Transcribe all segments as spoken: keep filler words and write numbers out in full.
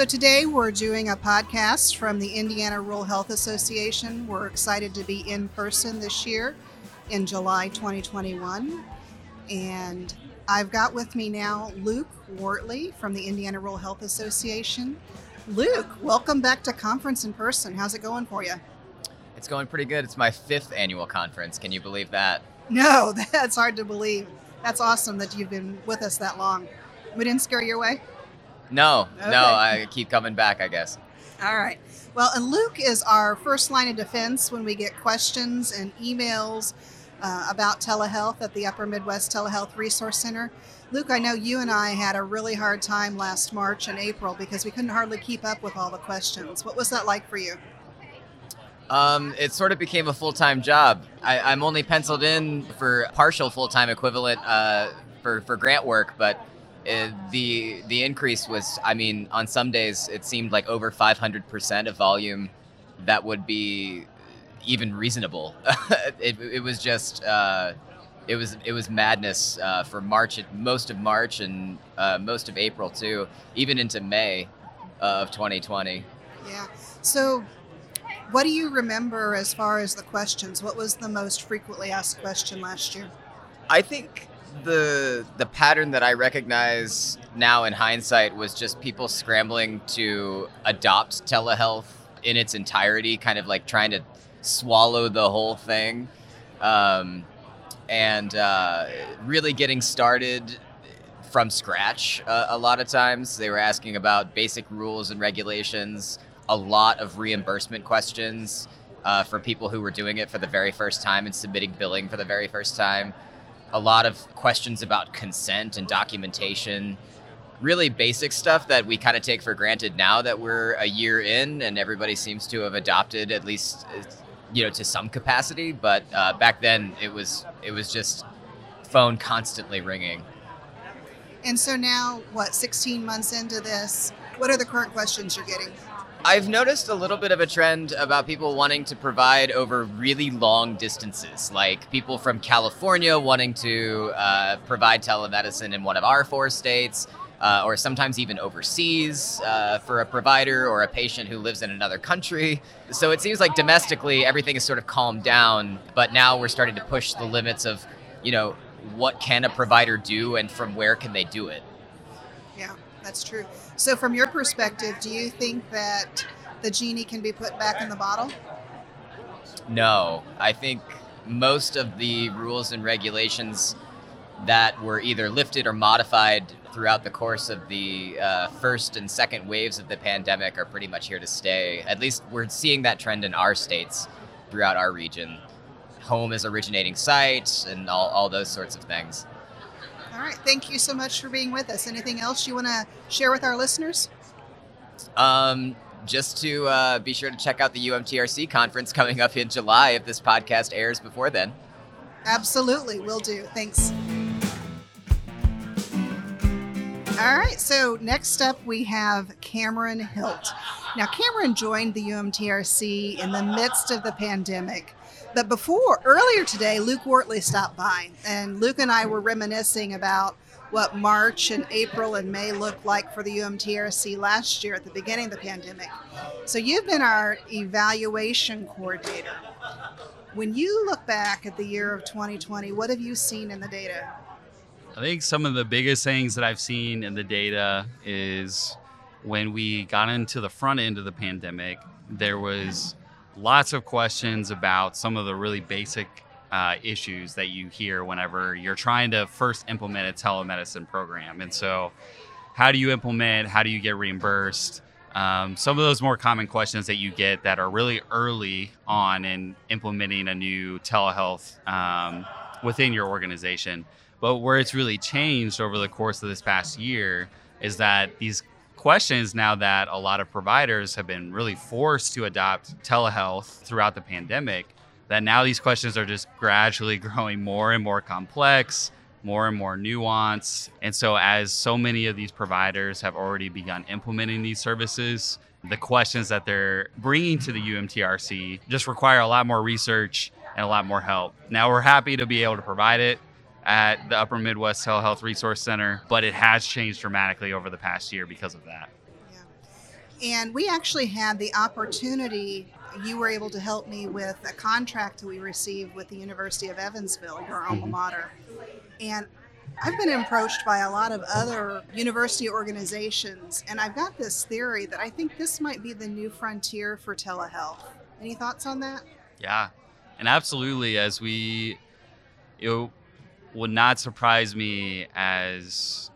So today we're doing a podcast from the Indiana Rural Health Association. We're excited to be in person this year in July twenty twenty-one. And I've got with me now Luke Wortley from the Indiana Rural Health Association. Luke, welcome back to conference in person. How's it going for you? It's going pretty good. It's my fifth annual conference. Can you believe that? No, that's hard to believe. That's awesome that you've been with us that long. We didn't scare you away? No, okay. no, I keep coming back, I guess. All right. Well, and Luke is our first line of defense when we get questions and emails uh, about telehealth at the Upper Midwest Telehealth Resource Center. Luke, I know you and I had a really hard time last March and April because we couldn't hardly keep up with all the questions. What was that like for you? Um, it sort of became a full-time job. I, I'm only penciled in for partial full-time equivalent uh, for, for grant work, but it, the the increase was, I mean, on some days it seemed like over five hundred percent of volume that would be even reasonable. it, it was just, uh, it was it was madness uh, for March, most of March and uh, most of April too, even into May of twenty twenty. Yeah, so... What do you remember as far as the questions? What was the most frequently asked question last year? I think the the pattern that I recognize now in hindsight was just people scrambling to adopt telehealth in its entirety, kind of like trying to swallow the whole thing, um, and uh, really getting started from scratch. Uh, a lot of times they were asking about basic rules and regulations, a lot of reimbursement questions uh, for people who were doing it for the very first time and submitting billing for the very first time, a lot of questions about consent and documentation, really basic stuff that we kind of take for granted now that we're a year in and everybody seems to have adopted, at least, you know, to some capacity. But uh, back then it was it was just phone constantly ringing. And so now, what, sixteen months into this, what are the current questions you're getting? I've noticed a little bit of a trend about people wanting to provide over really long distances, like people from California wanting to uh, provide telemedicine in one of our four states, uh, or sometimes even overseas uh, for a provider or a patient who lives in another country. So it seems like domestically everything is sort of calmed down, but now we're starting to push the limits of, you know, what can a provider do and from where can they do it? Yeah. That's true. So from your perspective, do you think that the genie can be put back in the bottle? No. I think most of the rules and regulations that were either lifted or modified throughout the course of the uh, first and second waves of the pandemic are pretty much here to stay. At least we're seeing that trend in our states throughout our region. Home is originating site and all, all those sorts of things. All right. Thank you so much for being with us. Anything else you want to share with our listeners? Um, just to uh, be sure to check out the U M T R C conference coming up in July if this podcast airs before then. Absolutely. Will do. Thanks. All right. So next up, we have Cameron Hilt. Now, Cameron joined the U M T R C in the midst of the pandemic. But before, earlier today, Luke Wortley stopped by, and Luke and I were reminiscing about what March and April and May looked like for the U M T R C last year at the beginning of the pandemic. So you've been our evaluation coordinator. When you look back at the year of twenty twenty, what have you seen in the data? I think some of the biggest things that I've seen in the data is when we got into the front end of the pandemic, there was lots of questions about some of the really basic uh, issues that you hear whenever you're trying to first implement a telemedicine program. And so how do you implement? How do you get reimbursed? Um, some of those more common questions that you get that are really early on in implementing a new telehealth um, within your organization. But where it's really changed over the course of this past year is that these questions now that a lot of providers have been really forced to adopt telehealth throughout the pandemic, that now these questions are just gradually growing more and more complex, more and more nuanced. And so as so many of these providers have already begun implementing these services, the questions that they're bringing to the U M T R C just require a lot more research and a lot more help. Now we're happy to be able to provide it at the Upper Midwest Telehealth Resource Center, but it has changed dramatically over the past year because of that. Yeah. And we actually had the opportunity, you were able to help me with a contract that we received with the University of Evansville, your alma mater. And I've been approached by a lot of other university organizations, and I've got this theory that I think this might be the new frontier for telehealth. Any thoughts on that? Yeah, and absolutely. As we, it would not surprise me as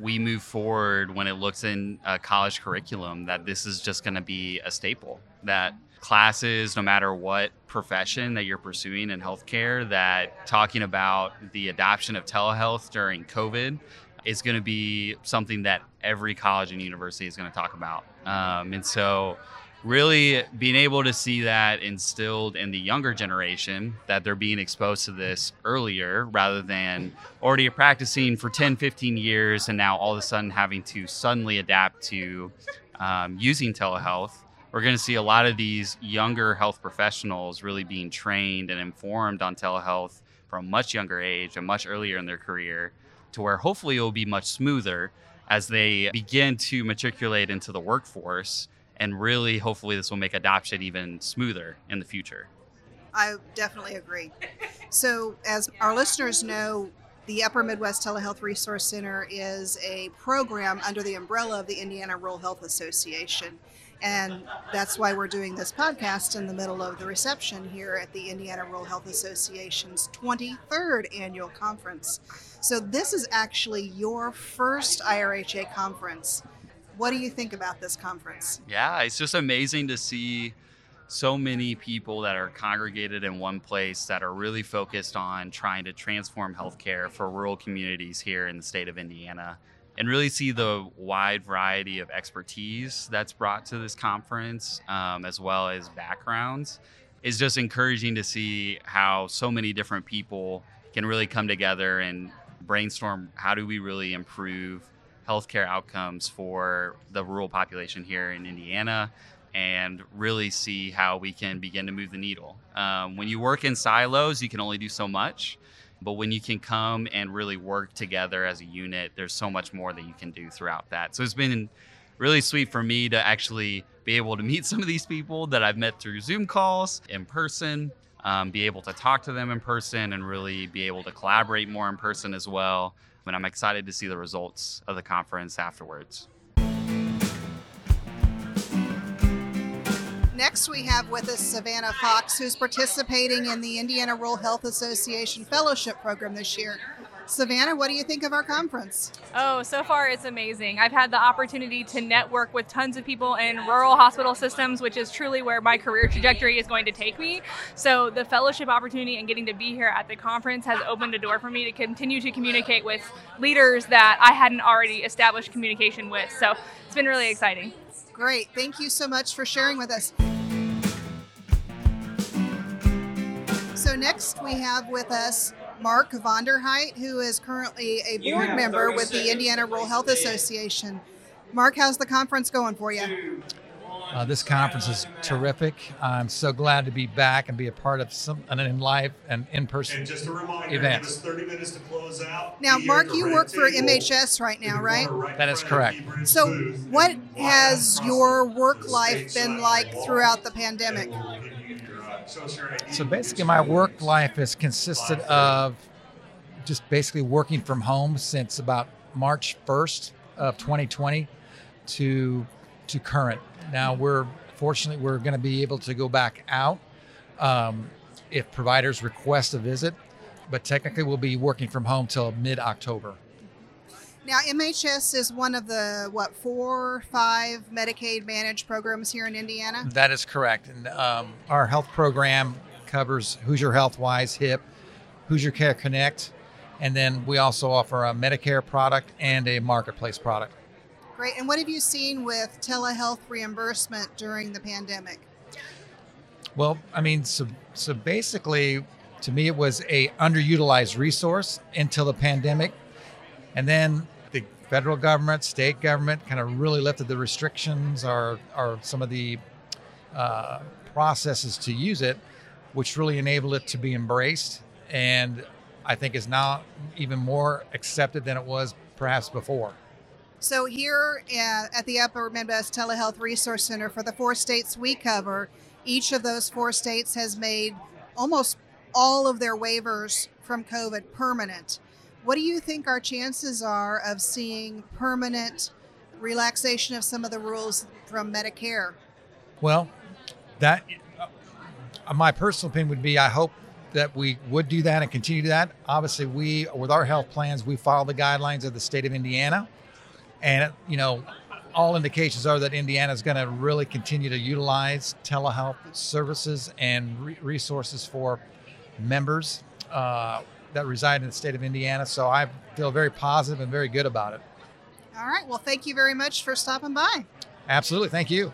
we move forward when it looks in a college curriculum that this is just going to be a staple, that classes, no matter what profession that you're pursuing in healthcare, that talking about the adoption of telehealth during COVID is going to be something that every college and university is going to talk about. Um, and so really being able to see that instilled in the younger generation, that they're being exposed to this earlier rather than already practicing for ten, fifteen years and now all of a sudden having to suddenly adapt to um, using telehealth. We're going to see a lot of these younger health professionals really being trained and informed on telehealth from a much younger age and much earlier in their career, to where hopefully it will be much smoother as they begin to matriculate into the workforce. And really, hopefully, this will make adoption even smoother in the future. I definitely agree. So as our listeners know, the Upper Midwest Telehealth Resource Center is a program under the umbrella of the Indiana Rural Health Association. And that's why we're doing this podcast in the middle of the reception here at the Indiana Rural Health Association's twenty-third annual conference. So this is actually your first I R H A conference. What do you think about this conference? Yeah, it's just amazing to see so many people that are congregated in one place that are really focused on trying to transform healthcare for rural communities here in the state of Indiana, and really see the wide variety of expertise that's brought to this conference, um, as well as backgrounds. It's just encouraging to see how so many different people can really come together and brainstorm how do we really improve healthcare outcomes for the rural population here in Indiana, and really see how we can begin to move the needle. Um, when you work in silos, you can only do so much. But when you can come and really work together as a unit, there's so much more that you can do throughout that. So it's been really sweet for me to actually be able to meet some of these people that I've met through Zoom calls, in person, um, be able to talk to them in person, and really be able to collaborate more in person as well. And I'm excited to see the results of the conference afterwards. Next, we have with us Savannah Fox, who's participating in the Indiana Rural Health Association Fellowship Program this year. Savannah, what do you think of our conference? Oh, so far it's amazing. I've had the opportunity to network with tons of people in rural hospital systems, which is truly where my career trajectory is going to take me. So the fellowship opportunity and getting to be here at the conference has opened a door for me to continue to communicate with leaders that I hadn't already established communication with. So it's been really exciting. Great. Thank you so much for sharing with us. So next we have with us Mark Vonderheit, who is currently a board member with the Indiana Rural Health Association. Mark, how's the conference going for you? Uh, this conference is terrific. I'm so glad to be back and be a part of some an live and in-person event. And just a reminder, give us thirty minutes to close out. Now, Mark, you work for M H S right now, right? That is correct. So what has your work life been like throughout the pandemic? So basically, my work life has consisted of just basically working from home since about March first of twenty twenty to to current. Now, we're fortunately, we're going to be able to go back out um, if providers request a visit, but technically we'll be working from home till mid-October. Now, M H S is one of the, what, four, five Medicaid managed programs here in Indiana? That is correct. And um, our health program covers Hoosier HealthWise, HIP, Hoosier Care Connect, and then we also offer a Medicare product and a marketplace product. Great. And what have you seen with telehealth reimbursement during the pandemic? Well, I mean, so, so basically, to me, it was a underutilized resource until the pandemic. And then the federal government, state government kind of really lifted the restrictions or, or some of the uh, processes to use it, which really enabled it to be embraced. And I think is now even more accepted than it was perhaps before. So here at the Upper Midwest Telehealth Resource Center, for the four states we cover, each of those four states has made almost all of their waivers from COVID permanent. What do you think our chances are of seeing permanent relaxation of some of the rules from Medicare? Well, that uh, my personal opinion would be I hope that we would do that and continue to that. Obviously, we, with our health plans, we follow the guidelines of the state of Indiana. And, you know, all indications are that Indiana is going to really continue to utilize telehealth services and re- resources for members uh, that reside in the state of Indiana. So I feel very positive and very good about it. All right. Well, thank you very much for stopping by. Absolutely. Thank you.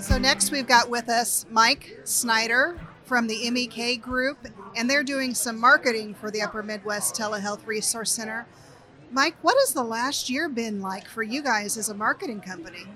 So next we've got with us Mike Snyder from the M E K Group, and they're doing some marketing for the Upper Midwest Telehealth Resource Center. Mike, what has the last year been like for you guys as a marketing company?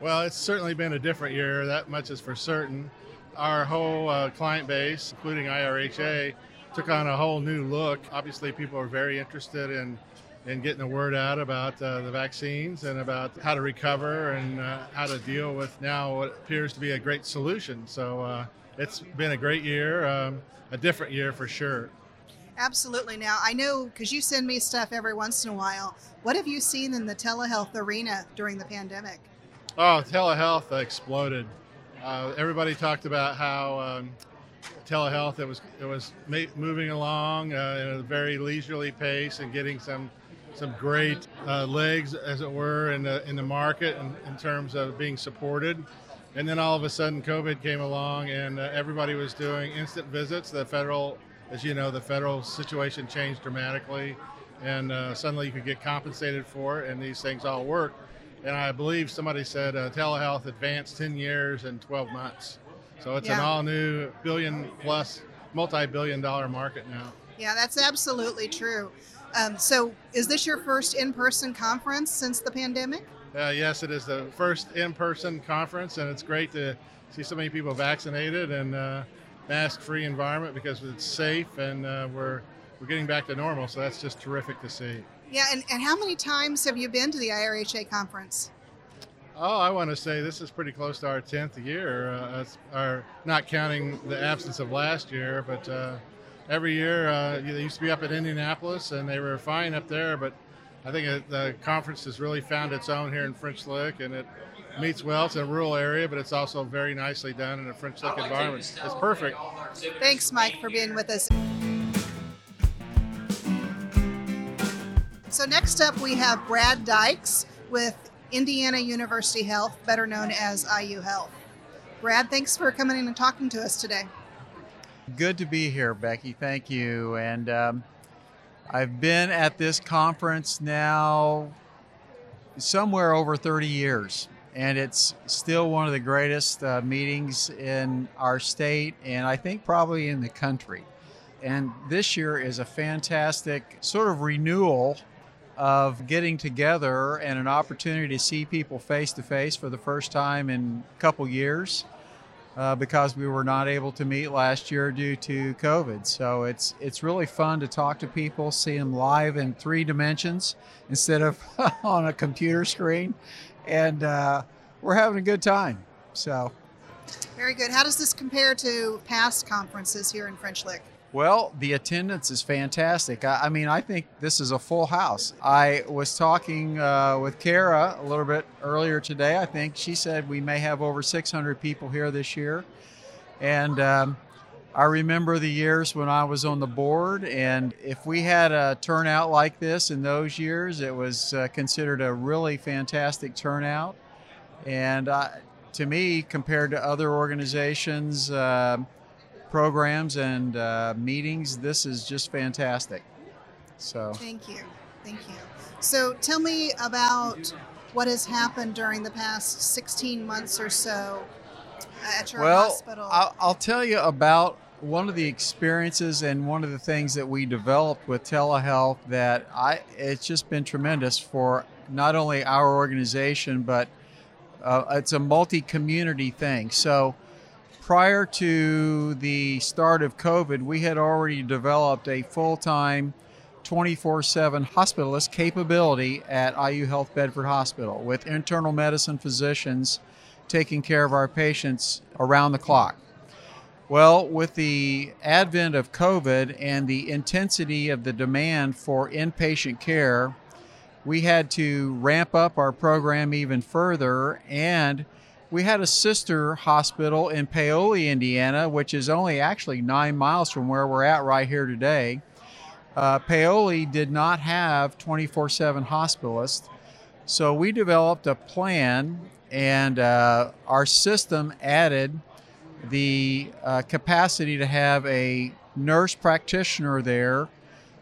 Well, it's certainly been a different year. That much is for certain. Our whole uh, client base, including I R H A, took on a whole new look. Obviously, people are very interested in, in getting the word out about uh, the vaccines and about how to recover and uh, how to deal with now what appears to be a great solution. So uh, it's been a great year, um, a different year for sure. Absolutely. Now, I know, because you send me stuff every once in a while, what have you seen in the telehealth arena during the pandemic? Oh, telehealth exploded. Uh, everybody talked about how um, telehealth, it was it was ma- moving along uh, at a very leisurely pace and getting some some great uh, legs, as it were, in the, in the market in, in terms of being supported. And then all of a sudden, COVID came along and uh, everybody was doing instant visits. The federal As you know, the federal situation changed dramatically, and uh, suddenly you could get compensated for it, and these things all work. And I believe somebody said uh, telehealth advanced ten years and twelve months. So it's yeah. an all-new billion-plus, multi-billion-dollar market now. Yeah, that's absolutely true. Um, so is this your first in-person conference since the pandemic? Uh, yes, it is the first in-person conference, and it's great to see so many people vaccinated and uh, mask-free environment because it's safe, and uh, we're we're getting back to normal, so that's just terrific to see. Yeah, and, and how many times have you been to the I R H A conference? Oh, I want to say this is pretty close to our tenth year. Uh, our not counting the absence of last year, but uh, every year uh, they used to be up at Indianapolis, and they were fine up there, but I think the conference has really found its own here in French Lick, and it meets well. It's in a rural area, but it's also very nicely done in a French Lick environment. It's perfect. Thanks, Mike, for being with us. So next up, we have Brad Dykes with Indiana University Health, better known as I U Health. Brad, thanks for coming in and talking to us today. Good to be here, Becky. Thank you. And um, I've been at this conference now somewhere over thirty years, and it's still one of the greatest uh, meetings in our state, and I think probably in the country. And this year is a fantastic sort of renewal of getting together and an opportunity to see people face to face for the first time in a couple years uh, because we were not able to meet last year due to COVID. So it's it's really fun to talk to people, see them live in three dimensions instead of on a computer screen. And uh, we're having a good time. So, very good. How does this compare to past conferences here in French Lick? Well, the attendance is fantastic. I, I mean, I think this is a full house. I was talking uh, with Kara a little bit earlier today, I think. She said we may have over six hundred people here this year. And um, I remember the years when I was on the board, and if we had a turnout like this in those years, it was uh, considered a really fantastic turnout. And uh, to me, compared to other organizations, uh, programs, and uh, meetings, this is just fantastic. So thank you, thank you. So tell me about what has happened during the past sixteen months or so at your well, hospital. Well, I'll tell you about one of the experiences and one of the things that we developed with telehealth that I it's just been tremendous for not only our organization, but uh, it's a multi-community thing. So prior to the start of COVID, we had already developed a full-time twenty-four seven hospitalist capability at I U Health Bedford Hospital, with internal medicine physicians taking care of our patients around the clock. Well, with the advent of COVID and the intensity of the demand for inpatient care, we had to ramp up our program even further, and we had a sister hospital in Paoli, Indiana, which is only actually nine miles from where we're at right here today. Uh, Paoli did not have twenty-four seven hospitalists, so we developed a plan, and uh, our system added the uh, capacity to have a nurse practitioner there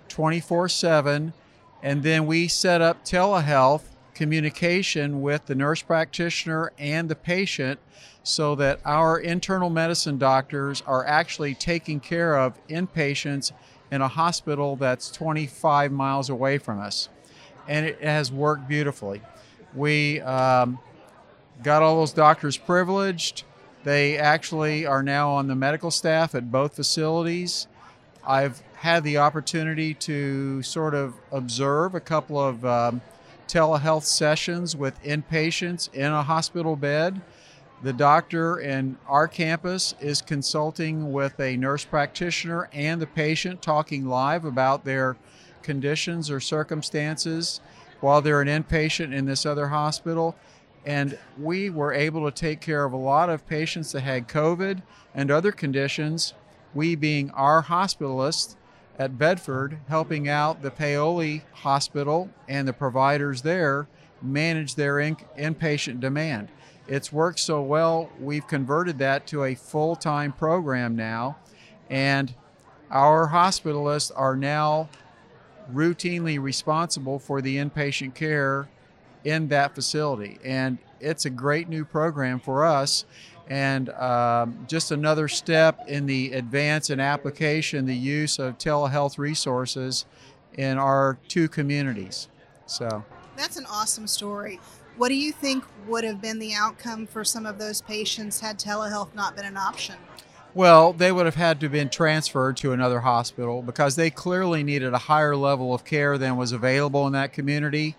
twenty-four seven, and then we set up telehealth communication with the nurse practitioner and the patient so that our internal medicine doctors are actually taking care of inpatients in a hospital that's twenty-five miles away from us. And it has worked beautifully. We um, got all those doctors privileged. They actually are now on the medical staff at both facilities. I've had the opportunity to sort of observe a couple of um, telehealth sessions with inpatients in a hospital bed. The doctor in our campus is consulting with a nurse practitioner and the patient, talking live about their conditions or circumstances while they're an inpatient in this other hospital. And we were able to take care of a lot of patients that had COVID and other conditions, we being our hospitalists at Bedford, helping out the Paoli Hospital and the providers there manage their in inpatient demand. It's worked so well, we've converted that to a full-time program now, and our hospitalists are now routinely responsible for the inpatient care in that facility. And it's a great new program for us, and um, just another step in the advance and application, the use of telehealth resources in our two communities. So that's an awesome story. What do you think would have been the outcome for some of those patients had telehealth not been an option? Well, they would have had to have been transferred to another hospital, because they clearly needed a higher level of care than was available in that community.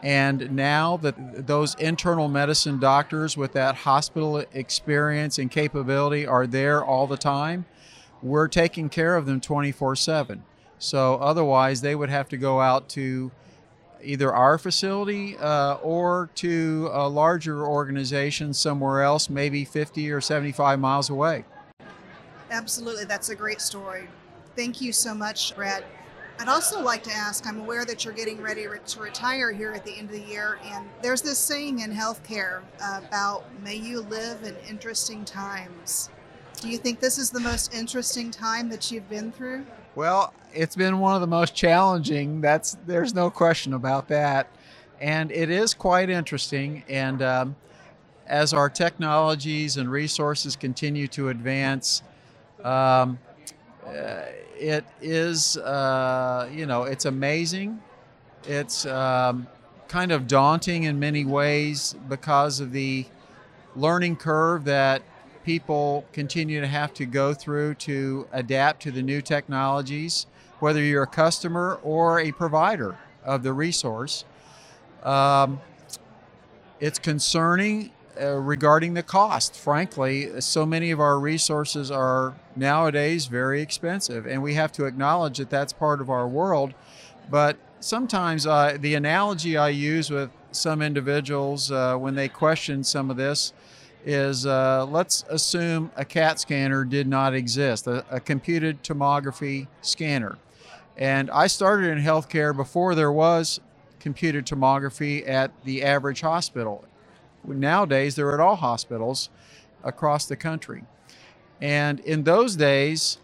And now that those internal medicine doctors with that hospital experience and capability are there all the time, we're taking care of them twenty-four seven. So otherwise they would have to go out to either our facility uh, or to a larger organization somewhere else, maybe fifty or seventy-five miles away. Absolutely, that's a great story. Thank you so much, Brad. I'd also like to ask, I'm aware that you're getting ready to retire here at the end of the year, and there's this saying in healthcare about, may you live in interesting times. Do you think this is the most interesting time that you've been through? Well, it's been one of the most challenging. That's, there's no question about that. And it is quite interesting. And um, as our technologies and resources continue to advance, um, Uh, it is, uh, you know, it's amazing. It's um, kind of daunting in many ways because of the learning curve that people continue to have to go through to adapt to the new technologies, whether you're a customer or a provider of the resource. Um, it's concerning Uh, regarding the cost. Frankly, so many of our resources are nowadays very expensive, and we have to acknowledge that that's part of our world. But sometimes uh, the analogy I use with some individuals uh, when they question some of this is, uh, let's assume a CAT scanner did not exist, a, a computed tomography scanner. And I started in healthcare before there was computed tomography at the average hospital. Nowadays, they're at all hospitals across the country. And in those days,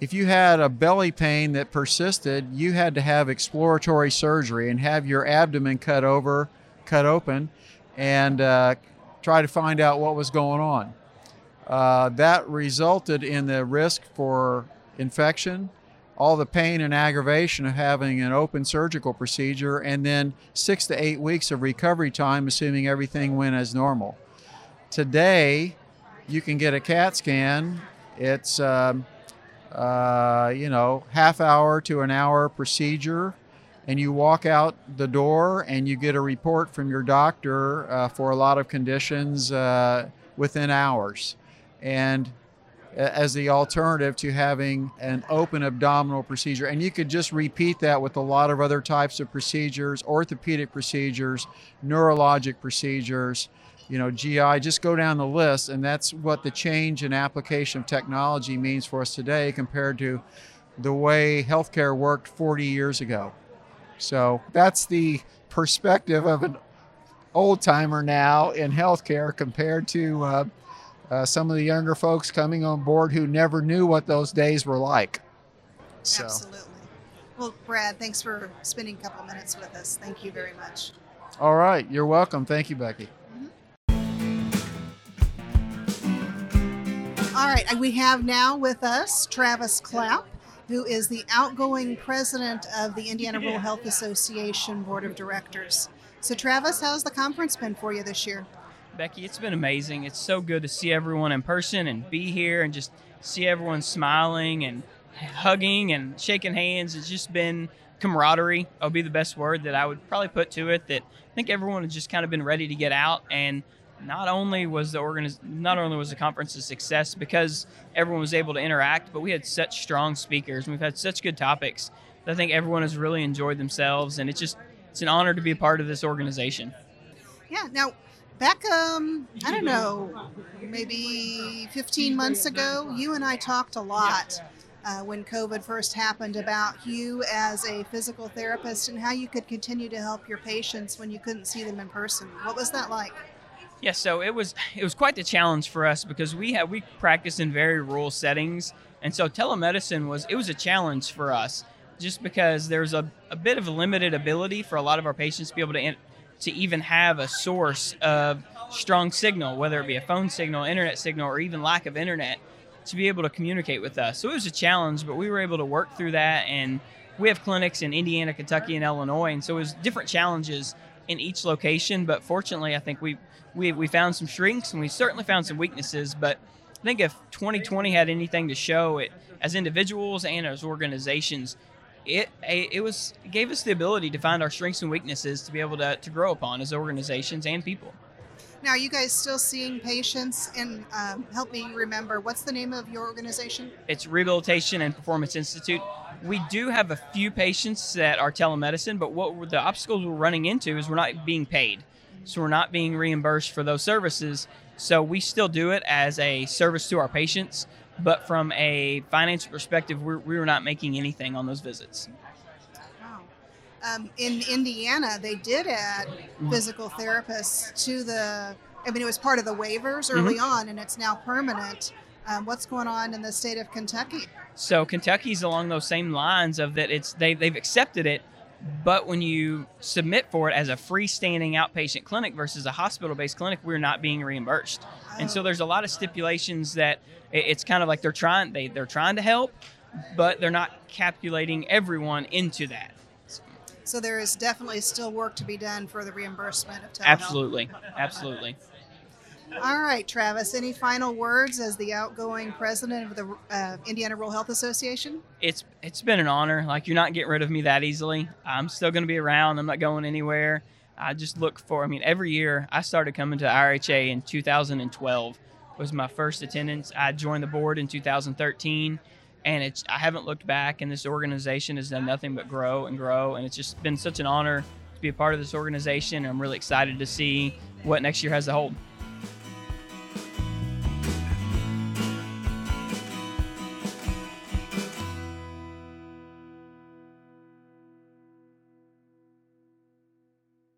if you had a belly pain that persisted, you had to have exploratory surgery and have your abdomen cut over, cut open, and uh, try to find out what was going on. Uh, that resulted in the risk for infection, all the pain and aggravation of having an open surgical procedure, and then six to eight weeks of recovery time, assuming everything went as normal. Today, you can get a CAT scan. It's um, uh, you know, half hour to an hour procedure, and you walk out the door and you get a report from your doctor uh, for a lot of conditions uh, within hours. And as the alternative to having an open abdominal procedure. And you could just repeat that with a lot of other types of procedures, orthopedic procedures, neurologic procedures, you know, G I, just go down the list. And that's what the change in application of technology means for us today compared to the way healthcare worked forty years ago. So that's the perspective of an old timer now in healthcare compared to uh, Uh, some of the younger folks coming on board who never knew what those days were like. So. Absolutely. Well, Brad, thanks for spending a couple minutes with us. Thank you very much. All right. You're welcome. Thank you, Becky. Mm-hmm. All right. We have now with us Travis Clapp, who is the outgoing president of the Indiana Rural Health Association Board of Directors. So, Travis, how's the conference been for you this year? Becky, it's been amazing. It's so good to see everyone in person and be here and just see everyone smiling and hugging and shaking hands. It's just been camaraderie. It'll be the best word that I would probably put to it, that I think everyone has just kind of been ready to get out. And not only was the organiz- not only was the conference a success because everyone was able to interact, but we had such strong speakers and we've had such good topics that I think everyone has really enjoyed themselves. And it's just, it's an honor to be a part of this organization. Yeah. Now, back, um, I don't know, maybe fifteen months ago, you and I talked a lot uh, when COVID first happened about you as a physical therapist and how you could continue to help your patients when you couldn't see them in person. What was that like? Yeah, so it was it was quite the challenge for us because we had we practiced in very rural settings, and so telemedicine was it was a challenge for us just because there's a a bit of a limited ability for a lot of our patients to be able to in- to even have a source of strong signal, whether it be a phone signal, internet signal, or even lack of internet, to be able to communicate with us. So it was a challenge, but we were able to work through that. And we have clinics in Indiana, Kentucky, and Illinois. And so it was different challenges in each location. But fortunately, I think we we we found some strengths and we certainly found some weaknesses. But I think if twenty twenty had anything to show it as individuals and as organizations, It it was it gave us the ability to find our strengths and weaknesses to be able to, to grow upon as organizations and people. Now, are you guys still seeing patients? And um, help me remember, what's the name of your organization? It's Rehabilitation and Performance Institute. We do have a few patients that are telemedicine, but what the obstacles we're running into is we're not being paid. So we're not being reimbursed for those services. So we still do it as a service to our patients. But from a financial perspective, we're, we were not making anything on those visits. Wow. Um, in Indiana, they did add mm-hmm. physical therapists to the, I mean, it was part of the waivers early mm-hmm. on, and it's now permanent. Um, what's going on in the state of Kentucky? So Kentucky's along those same lines of that it's they, they've accepted it, but when you submit for it as a freestanding outpatient clinic versus a hospital-based clinic, we're not being reimbursed. Oh. And so there's a lot of stipulations that it's kind of like they're trying they, they're trying to help, but they're not calculating everyone into that. So there is definitely still work to be done for the reimbursement of telehealth. Absolutely, absolutely. All right, Travis, any final words as the outgoing president of the uh, Indiana Rural Health Association? It's It's been an honor. Like, you're not getting rid of me that easily. I'm still going to be around. I'm not going anywhere. I just look for, I mean, every year I started coming to I R H A in two thousand twelve. Was my first attendance. I joined the board in two thousand thirteen, and it's I haven't looked back, and this organization has done nothing but grow and grow, and it's just been such an honor to be a part of this organization, and I'm really excited to see what next year has to hold.